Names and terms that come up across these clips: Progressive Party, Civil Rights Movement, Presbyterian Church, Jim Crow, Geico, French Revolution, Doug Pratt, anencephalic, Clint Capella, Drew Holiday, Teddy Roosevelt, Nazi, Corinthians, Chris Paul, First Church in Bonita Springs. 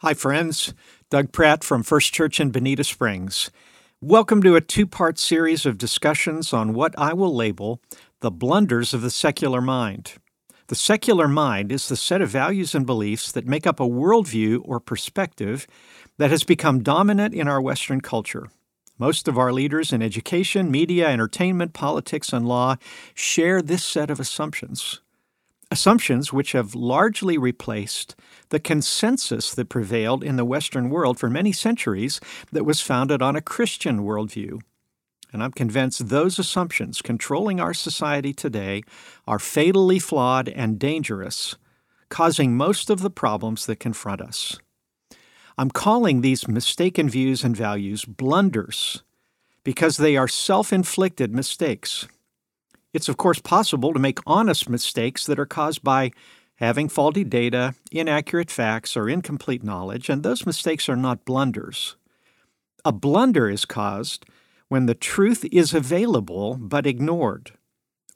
Hi, friends. Doug Pratt from First Church in Bonita Springs. Welcome to a two-part series of discussions on what I will label the blunders of the secular mind. The secular mind is the set of values and beliefs that make up a worldview or perspective that has become dominant in our Western culture. Most of our leaders in education, media, entertainment, politics, and law share this set of assumptions. Assumptions which have largely replaced the consensus that prevailed in the Western world for many centuries that was founded on a Christian worldview. And I'm convinced those assumptions controlling our society today are fatally flawed and dangerous, causing most of the problems that confront us. I'm calling these mistaken views and values blunders because they are self-inflicted mistakes. It's, of course, possible to make honest mistakes that are caused by having faulty data, inaccurate facts, or incomplete knowledge, and those mistakes are not blunders. A blunder is caused when the truth is available but ignored,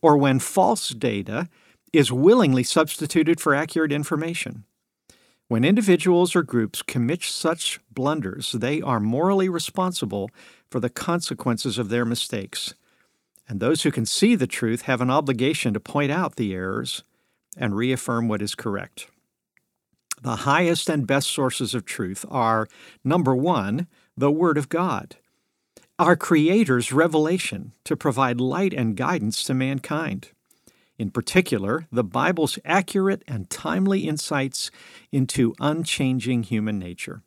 or when false data is willingly substituted for accurate information. When individuals or groups commit such blunders, they are morally responsible for the consequences of their mistakes. And those who can see the truth have an obligation to point out the errors and reaffirm what is correct. The highest and best sources of truth are, number one, the Word of God, our Creator's revelation to provide light and guidance to mankind. In particular, the Bible's accurate and timely insights into unchanging human nature.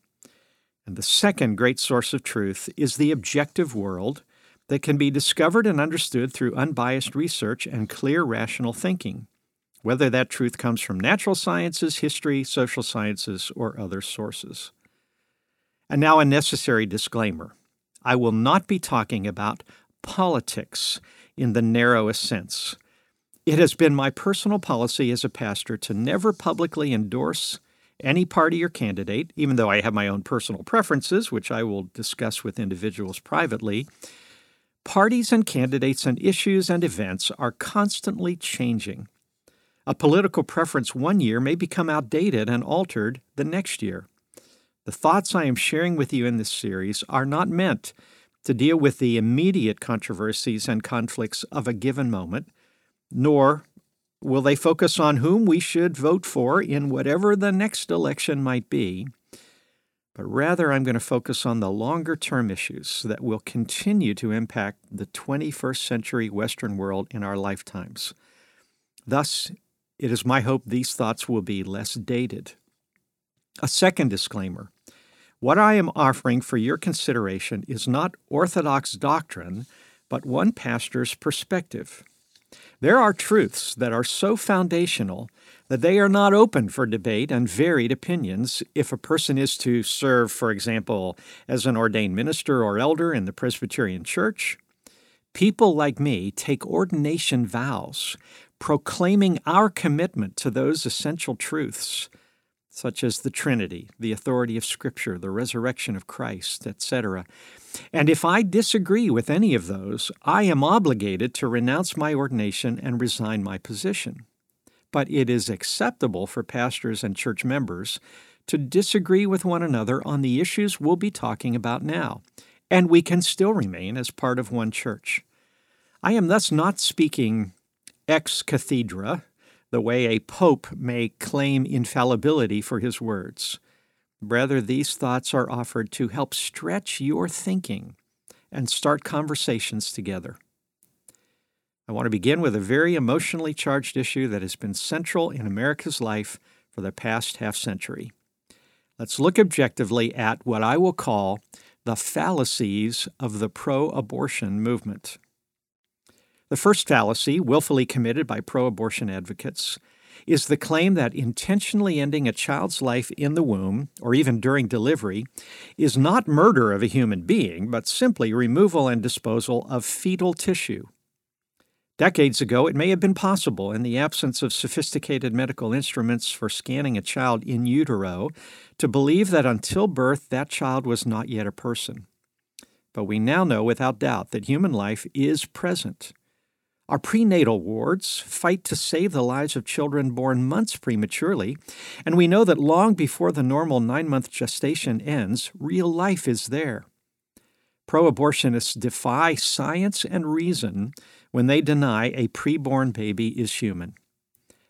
And the second great source of truth is the objective world that can be discovered and understood through unbiased research and clear rational thinking, whether that truth comes from natural sciences, history, social sciences, or other sources. And now a necessary disclaimer. I will not be talking about politics in the narrowest sense. It has been my personal policy as a pastor to never publicly endorse any party or candidate, even though I have my own personal preferences, which I will discuss with individuals privately. Parties and candidates and issues and events are constantly changing. A political preference one year may become outdated and altered the next year. The thoughts I am sharing with you in this series are not meant to deal with the immediate controversies and conflicts of a given moment, nor will they focus on whom we should vote for in whatever the next election might be. But rather, I'm going to focus on the longer-term issues that will continue to impact the 21st century Western world in our lifetimes. Thus, it is my hope these thoughts will be less dated. A second disclaimer. What I am offering for your consideration is not orthodox doctrine, but one pastor's perspective. There are truths that are so foundational that they are not open for debate and varied opinions if a person is to serve, for example, as an ordained minister or elder in the Presbyterian Church. People like me take ordination vows, proclaiming our commitment to those essential truths, such as the Trinity, the authority of Scripture, the resurrection of Christ, etc. And if I disagree with any of those, I am obligated to renounce my ordination and resign my position. But it is acceptable for pastors and church members to disagree with one another on the issues we'll be talking about now, and we can still remain as part of one church. I am thus not speaking ex cathedra, the way a pope may claim infallibility for his words. Rather, these thoughts are offered to help stretch your thinking and start conversations together. I want to begin with a very emotionally charged issue that has been central in America's life for the past half century. Let's look objectively at what I will call the fallacies of the pro-abortion movement. The first fallacy, willfully committed by pro-abortion advocates, is the claim that intentionally ending a child's life in the womb, or even during delivery, is not murder of a human being, but simply removal and disposal of fetal tissue. Decades ago, it may have been possible, in the absence of sophisticated medical instruments for scanning a child in utero, to believe that until birth that child was not yet a person. But we now know without doubt that human life is present. Our prenatal wards fight to save the lives of children born months prematurely, and we know that long before the normal 9-month gestation ends, real life is there. Pro-abortionists defy science and reason when they deny a preborn baby is human.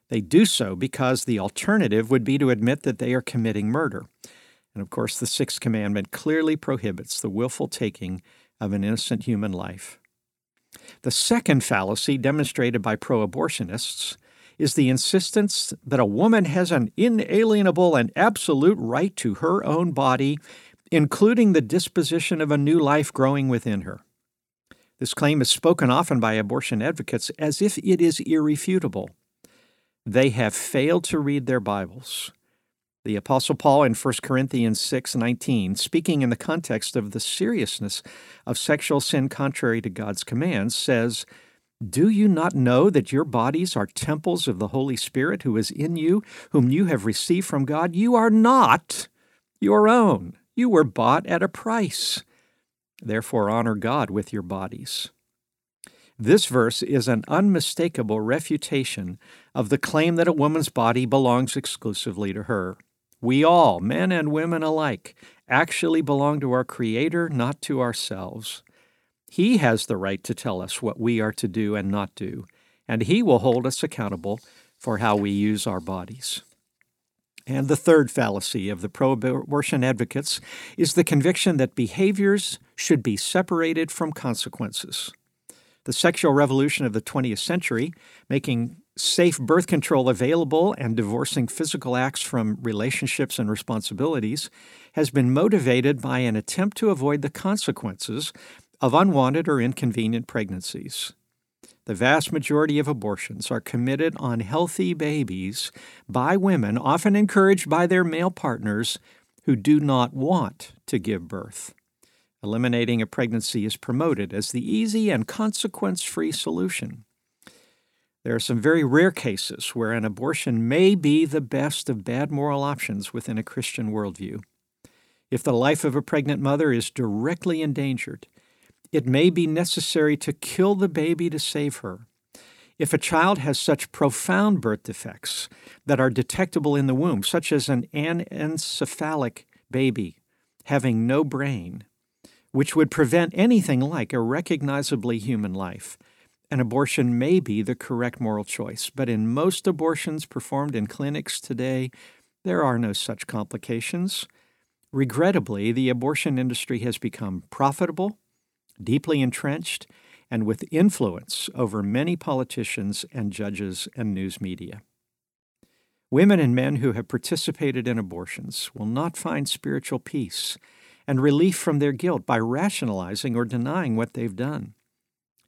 They do so because the alternative would be to admit that they are committing murder. And of course, the Sixth Commandment clearly prohibits the willful taking of an innocent human life. The second fallacy demonstrated by pro-abortionists is the insistence that a woman has an inalienable and absolute right to her own body, including the disposition of a new life growing within her. This claim is spoken often by abortion advocates as if it is irrefutable. They have failed to read their Bibles. The Apostle Paul in 1 Corinthians 6:19, speaking in the context of the seriousness of sexual sin contrary to God's commands, says, "Do you not know that your bodies are temples of the Holy Spirit who is in you, whom you have received from God? You are not your own. You were bought at a price. Therefore honor God with your bodies." This verse is an unmistakable refutation of the claim that a woman's body belongs exclusively to her. We all, men and women alike, actually belong to our Creator, not to ourselves. He has the right to tell us what we are to do and not do, and He will hold us accountable for how we use our bodies. And the third fallacy of the pro-abortion advocates is the conviction that behaviors should be separated from consequences. The sexual revolution of the 20th century, making safe birth control available and divorcing physical acts from relationships and responsibilities, has been motivated by an attempt to avoid the consequences of unwanted or inconvenient pregnancies. The vast majority of abortions are committed on healthy babies by women, often encouraged by their male partners, who do not want to give birth. Eliminating a pregnancy is promoted as the easy and consequence-free solution. There are some very rare cases where an abortion may be the best of bad moral options within a Christian worldview. If the life of a pregnant mother is directly endangered, it may be necessary to kill the baby to save her. If a child has such profound birth defects that are detectable in the womb, such as an anencephalic baby having no brain, which would prevent anything like a recognizably human life, an abortion may be the correct moral choice, but in most abortions performed in clinics today, there are no such complications. Regrettably, the abortion industry has become profitable, deeply entrenched, and with influence over many politicians and judges and news media. Women and men who have participated in abortions will not find spiritual peace and relief from their guilt by rationalizing or denying what they've done.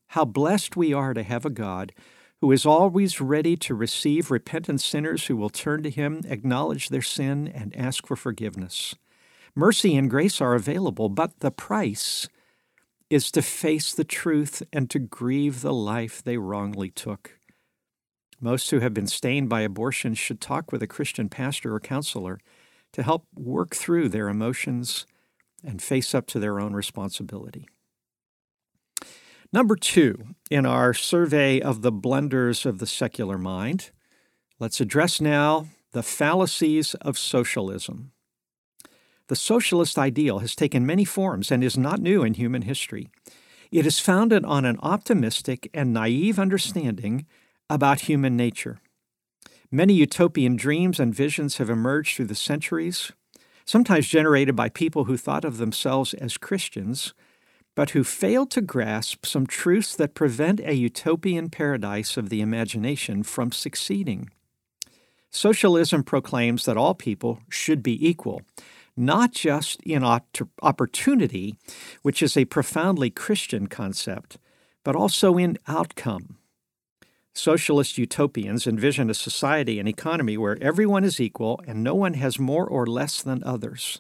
How blessed we are to have a God who is always ready to receive repentant sinners who will turn to Him, acknowledge their sin, and ask for forgiveness. Mercy and grace are available, but the price is to face the truth and to grieve the life they wrongly took. Most who have been stained by abortion should talk with a Christian pastor or counselor to help work through their emotions and face up to their own responsibility. Number two, in our survey of the blunders of the secular mind, let's address now the fallacies of socialism. The socialist ideal has taken many forms and is not new in human history. It is founded on an optimistic and naive understanding about human nature. Many utopian dreams and visions have emerged through the centuries, sometimes generated by people who thought of themselves as Christians, but who failed to grasp some truths that prevent a utopian paradise of the imagination from succeeding. Socialism proclaims that all people should be equal, not just in opportunity, which is a profoundly Christian concept, but also in outcome. Socialist utopians envision a society and economy where everyone is equal and no one has more or less than others.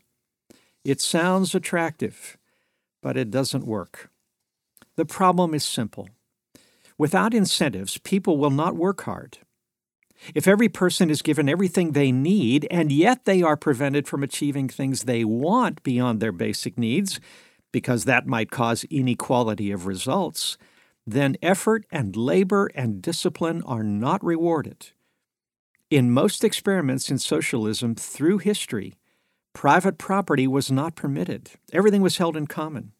It sounds attractive, but it doesn't work. The problem is simple. Without incentives, people will not work hard. If every person is given everything they need and yet they are prevented from achieving things they want beyond their basic needs, because that might cause inequality of results, then effort and labor and discipline are not rewarded. In most experiments in socialism through history, private property was not permitted. Everything was held in common.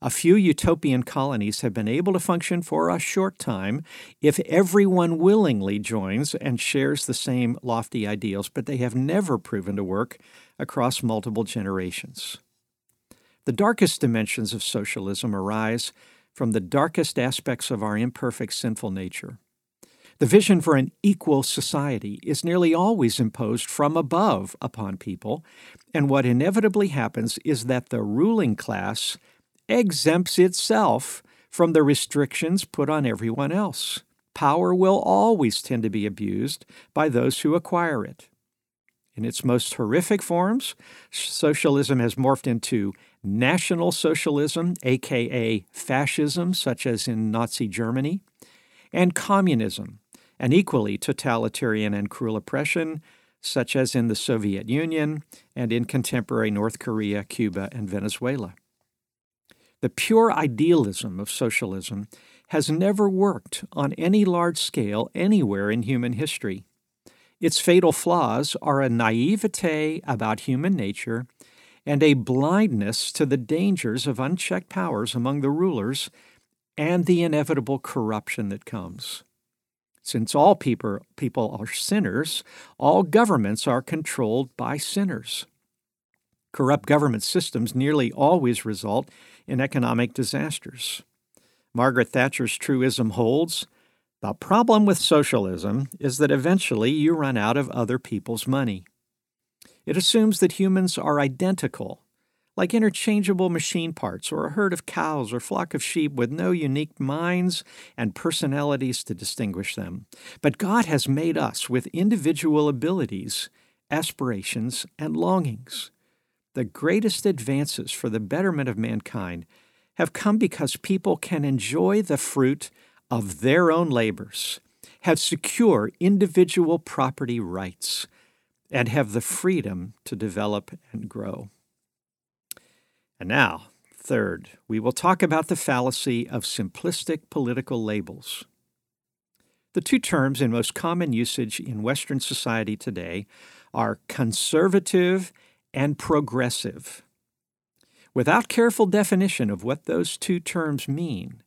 A few utopian colonies have been able to function for a short time if everyone willingly joins and shares the same lofty ideals, but they have never proven to work across multiple generations. The darkest dimensions of socialism arise from the darkest aspects of our imperfect sinful nature. The vision for an equal society is nearly always imposed from above upon people, and what inevitably happens is that the ruling class exempts itself from the restrictions put on everyone else. Power will always tend to be abused by those who acquire it. In its most horrific forms, socialism has morphed into national socialism, aka fascism, such as in Nazi Germany, and communism, an equally totalitarian and cruel oppression, such as in the Soviet Union and in contemporary North Korea, Cuba, and Venezuela. The pure idealism of socialism has never worked on any large scale anywhere in human history. Its fatal flaws are a naivete about human nature and a blindness to the dangers of unchecked powers among the rulers and the inevitable corruption that comes. Since all people are sinners, all governments are controlled by sinners. Corrupt government systems nearly always result in economic disasters. Margaret Thatcher's truism holds, "The problem with socialism is that eventually you run out of other people's money." It assumes that humans are identical, like interchangeable machine parts or a herd of cows or flock of sheep with no unique minds and personalities to distinguish them. But God has made us with individual abilities, aspirations, and longings. The greatest advances for the betterment of mankind have come because people can enjoy the fruit of their own labors, have secure individual property rights, and have the freedom to develop and grow. And now, third, we will talk about the fallacy of simplistic political labels. The two terms in most common usage in Western society today are conservative and progressive. Without careful definition of what those two terms mean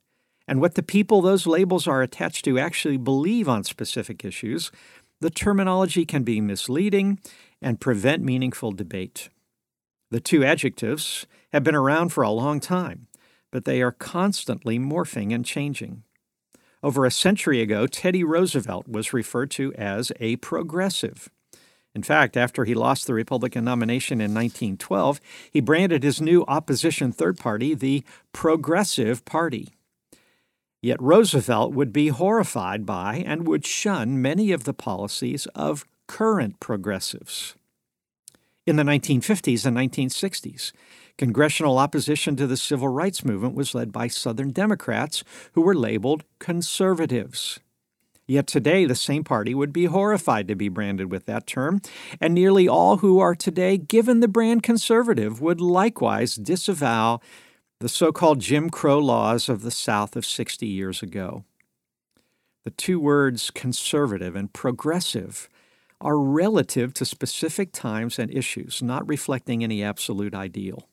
and what the people those labels are attached to actually believe on specific issues, the terminology can be misleading and prevent meaningful debate. The two adjectives have been around for a long time, but they are constantly morphing and changing. Over a century ago, Teddy Roosevelt was referred to as a progressive. In fact, after he lost the Republican nomination in 1912, he branded his new opposition third party the Progressive Party. Yet Roosevelt would be horrified by and would shun many of the policies of current progressives. In the 1950s and 1960s, congressional opposition to the Civil Rights Movement was led by Southern Democrats who were labeled conservatives. Yet today, the same party would be horrified to be branded with that term, and nearly all who are today given the brand conservative would likewise disavow the so-called Jim Crow laws of the South of 60 years ago. The two words conservative and progressive are relative to specific times and issues, not reflecting any absolute ideal.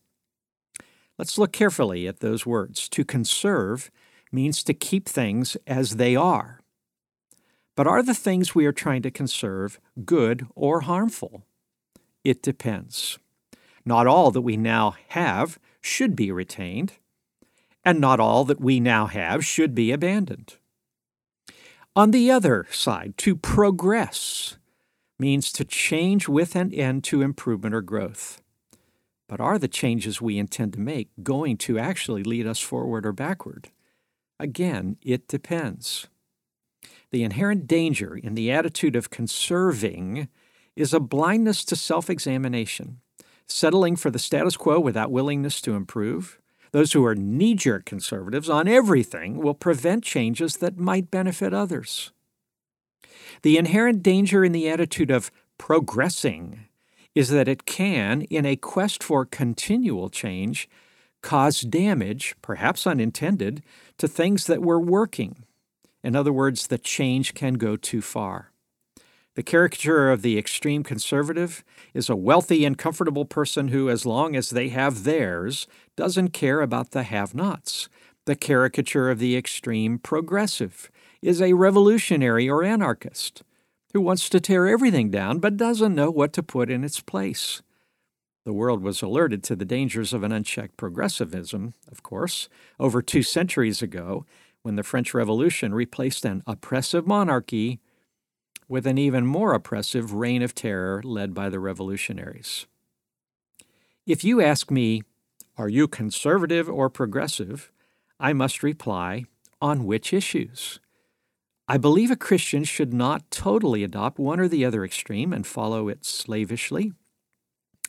Let's look carefully at those words. To conserve means to keep things as they are. But are the things we are trying to conserve good or harmful? It depends. Not all that we now have should be retained, and not all that we now have should be abandoned. On the other side, to progress means to change with an end to improvement or growth. But are the changes we intend to make going to actually lead us forward or backward? Again, it depends. The inherent danger in the attitude of conserving is a blindness to self-examination, settling for the status quo without willingness to improve. Those who are knee-jerk conservatives on everything will prevent changes that might benefit others. The inherent danger in the attitude of progressing is that it can, in a quest for continual change, caused damage, perhaps unintended, to things that were working. In other words, the change can go too far. The caricature of the extreme conservative is a wealthy and comfortable person who, as long as they have theirs, doesn't care about the have-nots. The caricature of the extreme progressive is a revolutionary or anarchist who wants to tear everything down but doesn't know what to put in its place. The world was alerted to the dangers of an unchecked progressivism, of course, over 2 centuries ago, when the French Revolution replaced an oppressive monarchy with an even more oppressive reign of terror led by the revolutionaries. If you ask me, are you conservative or progressive, I must reply, on which issues? I believe a Christian should not totally adopt one or the other extreme and follow it slavishly.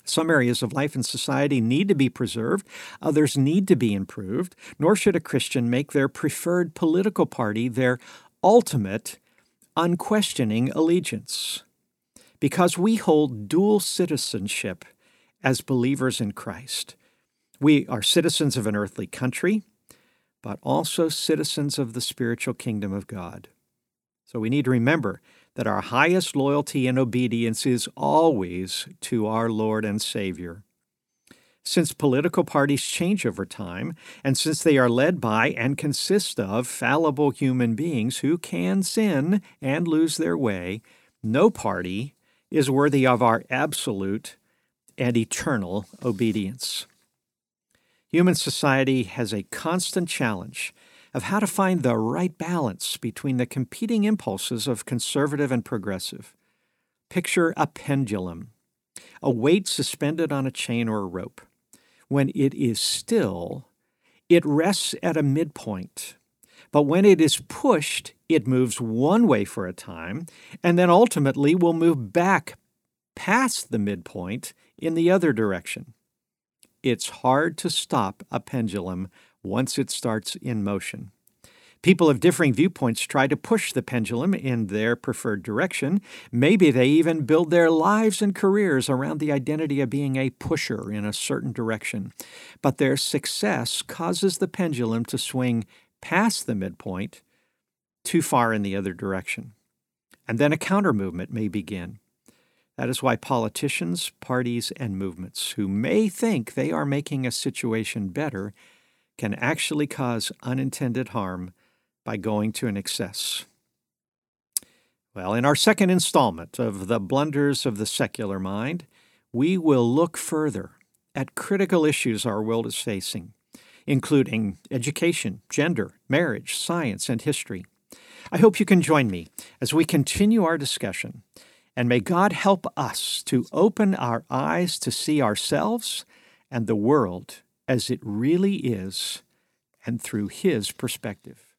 Some areas of life and society need to be preserved, others need to be improved, nor should a Christian make their preferred political party their ultimate, unquestioning allegiance. Because we hold dual citizenship as believers in Christ. We are citizens of an earthly country, but also citizens of the spiritual kingdom of God. So we need to remember that our highest loyalty and obedience is always to our Lord and Savior. Since political parties change over time, and since they are led by and consist of fallible human beings who can sin and lose their way, no party is worthy of our absolute and eternal obedience. Human society has a constant challenge of how to find the right balance between the competing impulses of conservative and progressive. Picture a pendulum, a weight suspended on a chain or a rope. When it is still, it rests at a midpoint. But when it is pushed, it moves one way for a time, and then ultimately will move back past the midpoint in the other direction. It's hard to stop a pendulum once it starts in motion. People of differing viewpoints try to push the pendulum in their preferred direction. Maybe they even build their lives and careers around the identity of being a pusher in a certain direction. But their success causes the pendulum to swing past the midpoint, too far in the other direction. And then a counter-movement may begin. That is why politicians, parties, and movements who may think they are making a situation better can actually cause unintended harm by going to an excess. Well, in our second installment of The Blunders of the Secular Mind, we will look further at critical issues our world is facing, including education, gender, marriage, science, and history. I hope you can join me as we continue our discussion, and may God help us to open our eyes to see ourselves and the world as it really is, and through His perspective.